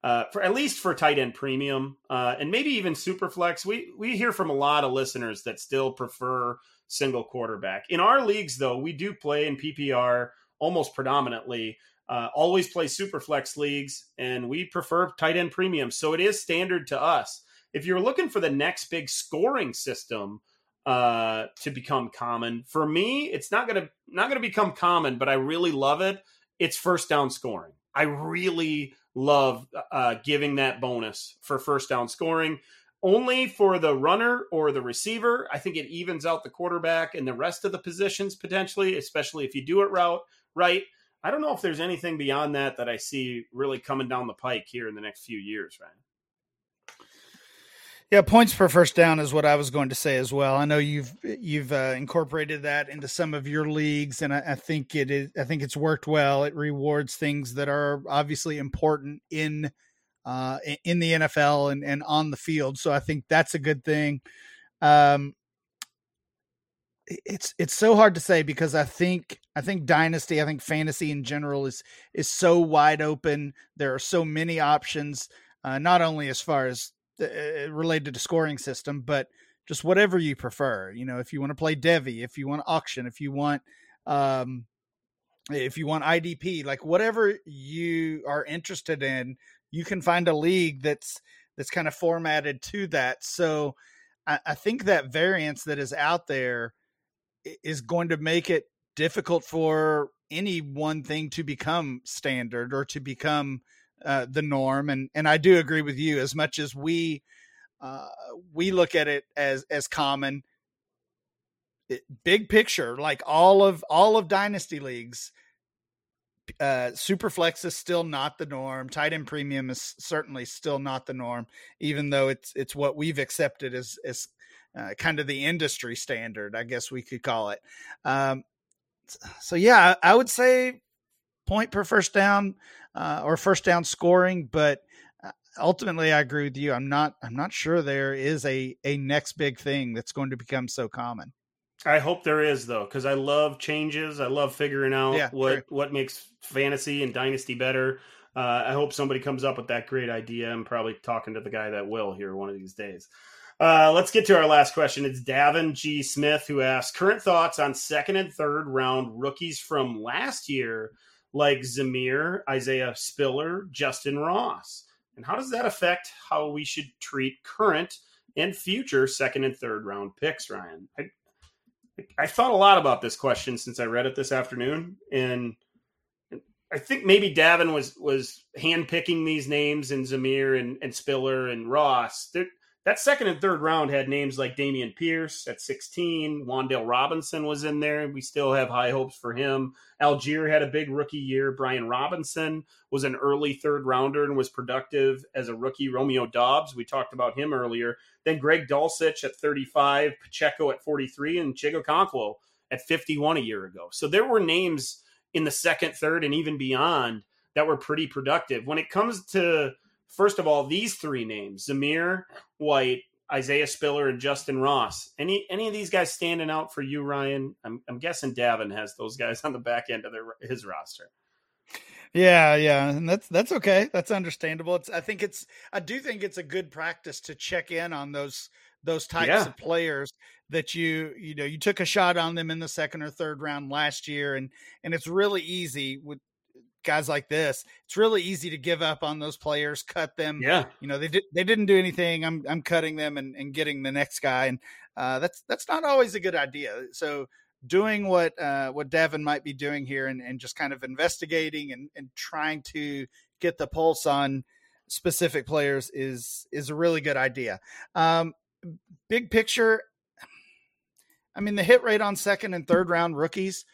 uh, for at least for tight end premium, uh, and maybe even super flex. We, we hear from a lot of listeners that still prefer single quarterback. In our leagues, though, we do play in P P R almost predominantly, uh, always play super flex leagues, and we prefer tight end premium. So it is standard to us. If you're looking for the next big scoring system, uh, to become common, for me, it's not going to, not going to become common, but I really love it. It's first down scoring. I really love, uh, giving that bonus for first down scoring only for the runner or the receiver. I think it evens out the quarterback and the rest of the positions potentially, especially if you do it route right. I don't know if there's anything beyond that that I see really coming down the pike here in the next few years, Ryan. Yeah, points per first down is what I was going to say as well. I know you've you've uh, incorporated that into some of your leagues, and I, I think it is. I think it's worked well. It rewards things that are obviously important in uh, in the N F L and, and on the field. So I think that's a good thing. Um, it's it's so hard to say because I think I think dynasty, I think fantasy in general is is so wide open. There are so many options, uh, not only as far as related to scoring system, but just whatever you prefer. You know, if you want to play Devy, if you want to auction, if you want, um, if you want I D P, like whatever you are interested in, you can find a league that's, that's kind of formatted to that. So I, I think that variance that is out there is going to make it difficult for any one thing to become standard or to become Uh, the norm. And, and I do agree with you. As much as we, uh, we look at it as, as common, it, big picture, like all of, all of dynasty leagues, uh, Superflex is still not the norm. Tight end premium is certainly still not the norm, even though it's, it's what we've accepted as, as uh, kind of the industry standard, I guess we could call it. Um, so yeah, I, I would say point per first down uh, or first down scoring. But ultimately I agree with you. I'm not, I'm not sure there is a, a next big thing that's going to become so common. I hope there is though, because I love changes. I love figuring out yeah, what, true. what makes fantasy and dynasty better. Uh, I hope somebody comes up with that great idea. I'm probably talking to the guy that will here one of these days. Uh, let's get to our last question. It's Davin G. Smith, who asks current thoughts on second and third round rookies from last year, like Zamir, Isaiah Spiller, Justin Ross. And how does that affect how we should treat current and future second and third round picks, Ryan? I, I thought a lot about this question since I read it this afternoon. And I think maybe Davin was, was handpicking these names, and Zamir and, and Spiller and Ross. They're, that second and third round had names like Dameon Pierce at sixteen. Wan'Dale Robinson was in there. We still have high hopes for him. Allgeier had a big rookie year. Brian Robinson was an early third rounder and was productive as a rookie. Romeo Doubs, we talked about him earlier. Then Greg Dulcich at thirty-five, Pacheco at forty-three, and Chigoziem Okonkwo at fifty-one a year ago. So there were names in the second, third, and even beyond that were pretty productive. When it comes to first of all, these three names, Zamir White, Isaiah Spiller, and Justin Ross. Any any of these guys standing out for you, Ryan? I'm, I'm guessing Davin has those guys on the back end of their, his roster. Yeah, yeah. And that's that's okay. That's understandable. It's I think it's I do think it's a good practice to check in on those those types yeah. of players that you, you know, you took a shot on them in the second or third round last year, and and it's really easy with guys like this, it's really easy to give up on those players, cut them. Yeah. You know, they did, they didn't do anything. I'm, I'm cutting them and, and getting the next guy. And uh, that's, that's not always a good idea. So doing what, uh, what Davin might be doing here and, and just kind of investigating and, and trying to get the pulse on specific players is, is a really good idea. Um, big picture. I mean, the hit rate on second and third round rookies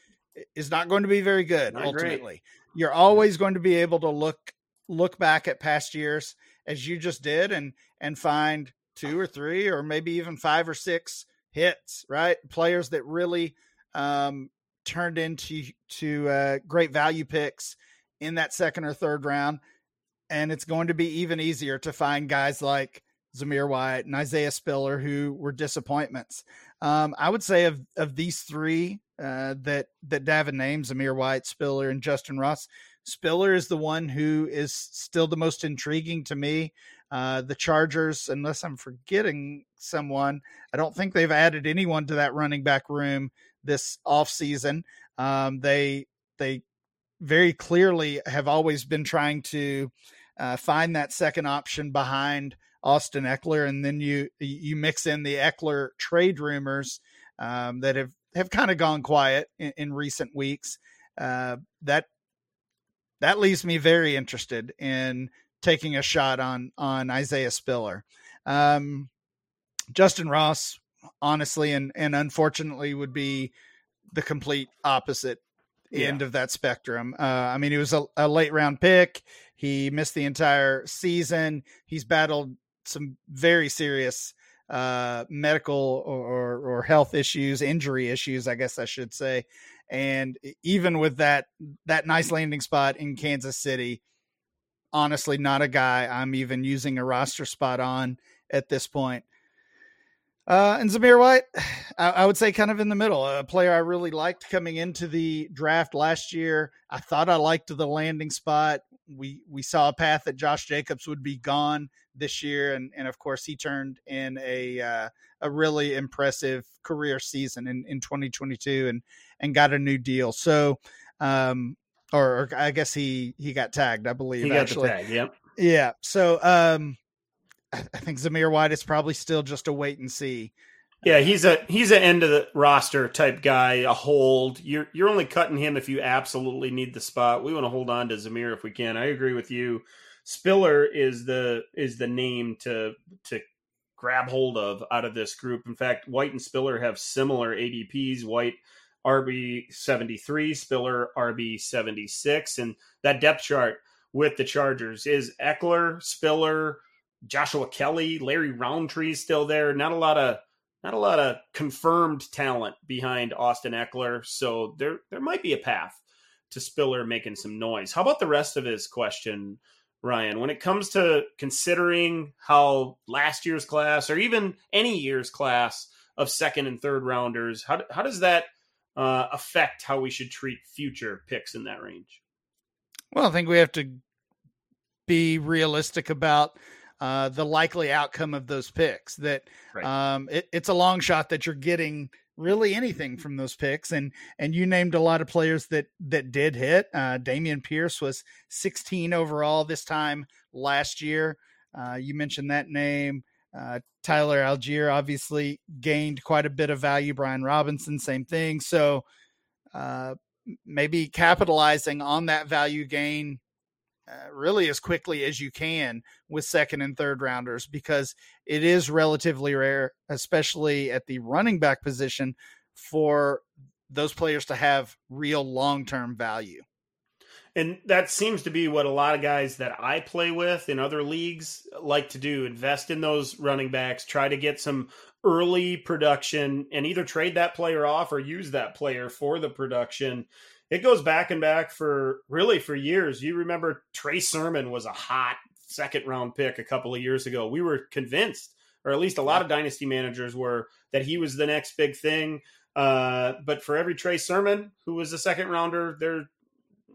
is not going to be very good. Not ultimately. Great. You're always going to be able to look, look back at past years as you just did and, and find two or three, or maybe even five or six hits, right? Players that really um, turned into to uh, great value picks in that second or third round. and it's going to be even easier to find guys like Zamir White and Isaiah Spiller who were disappointments. Um, I would say of, of these three uh, that, that Davin named, Zamir White, Spiller, and Justin Ross, Spiller is the one who is still the most intriguing to me. Uh, the Chargers, unless I'm forgetting someone, I don't think they've added anyone to that running back room this offseason. Um, they, they very clearly have always been trying to uh, find that second option behind Austin Ekeler, and then you you mix in the Ekeler trade rumors um, that have, have kind of gone quiet in, in recent weeks. Uh, that that leaves me very interested in taking a shot on on Isaiah Spiller. Um, Justin Ross, honestly and and unfortunately, would be the complete opposite yeah. end of that spectrum. Uh, I mean, he was a, a late round pick. He missed the entire season. He's battled some very serious uh, medical or, or, or health issues, injury issues, I guess I should say. And even with that, that nice landing spot in Kansas City, honestly, not a guy I'm even using a roster spot on at this point. Uh, and Zamir White, I, I would say kind of in the middle, a player I really liked coming into the draft last year. I thought I liked the landing spot. We we saw a path that Josh Jacobs would be gone this year. And, and of course, he turned in a uh, a really impressive career season in, in twenty twenty-two and, and got a new deal. So, um, or, or I guess he, he got tagged, I believe. He got actually. the tag, yep. Yeah. So, um, I think Zamir White is probably still just a wait and see. Yeah, he's a he's an end of the roster type guy, a hold. You're you're only cutting him if you absolutely need the spot. We want to hold on to Zamir if we can. I agree with you. Spiller is the is the name to to grab hold of out of this group. In fact, White and Spiller have similar A D Ps. White R B seventy-three, Spiller R B seventy-six, and that depth chart with the Chargers is Ekeler, Spiller, Joshua Kelly, Larry Roundtree still there. Not a lot of not a lot of confirmed talent behind Austin Ekeler, so there there might be a path to Spiller making some noise. How about the rest of his question, Ryan? When it comes to considering how last year's class, or even any year's class of second and third rounders, how how does that uh, affect how we should treat future picks in that range? Well, I think we have to be realistic about Uh, the likely outcome of those picks, that right. um, it, it's a long shot that you're getting really anything from those picks. And, and you named a lot of players that, that did hit. Uh, Damian Pierce was sixteen overall this time last year. Uh, you mentioned that name. Uh, Tyler Allgeier obviously gained quite a bit of value. Brian Robinson, same thing. So uh, maybe capitalizing on that value gain Uh, really as quickly as you can with second and third rounders, because it is relatively rare, especially at the running back position, for those players to have real long-term value. And that seems to be what a lot of guys that I play with in other leagues like to do, invest in those running backs, try to get some early production, and either trade that player off or use that player for the production. It goes back and back for really for years. You remember Trey Sermon was a hot second round pick a couple of years ago. We were convinced, or at least a lot of dynasty managers were, that he was the next big thing. Uh, but for every Trey Sermon who was a second rounder, there,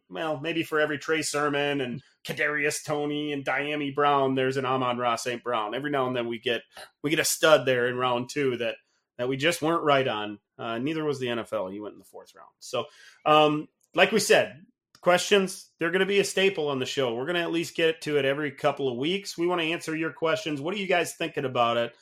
well, maybe for every Trey Sermon and Kadarius Toney and Diami Brown, there's an Amon-Ra Saint Brown. Every now and then we get we get a stud there in round two that that we just weren't right on. Uh, neither was the N F L. He went in the fourth round. So, um, like we said, questions, they're going to be a staple on the show. We're going to at least get to it every couple of weeks. We want to answer your questions. What are you guys thinking about it?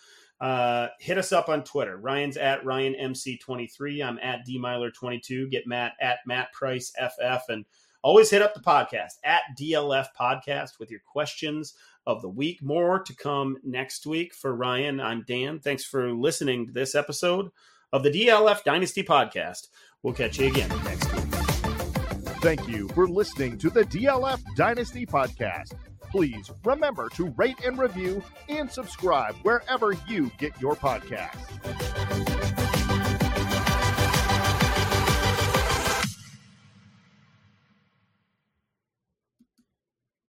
Uh, hit us up on Twitter. Ryan's at Ryan M C twenty-three. I'm at D Myler twenty-two. Get Matt at Matt Price F F. And always hit up the podcast at D L F Podcast with your questions of the week. More to come next week. For Ryan, I'm Dan. Thanks for listening to this episode of the D L F Dynasty Podcast. We'll catch you again next week. Thank you for listening to the D L F Dynasty Podcast. Please remember to rate and review and subscribe wherever you get your podcasts.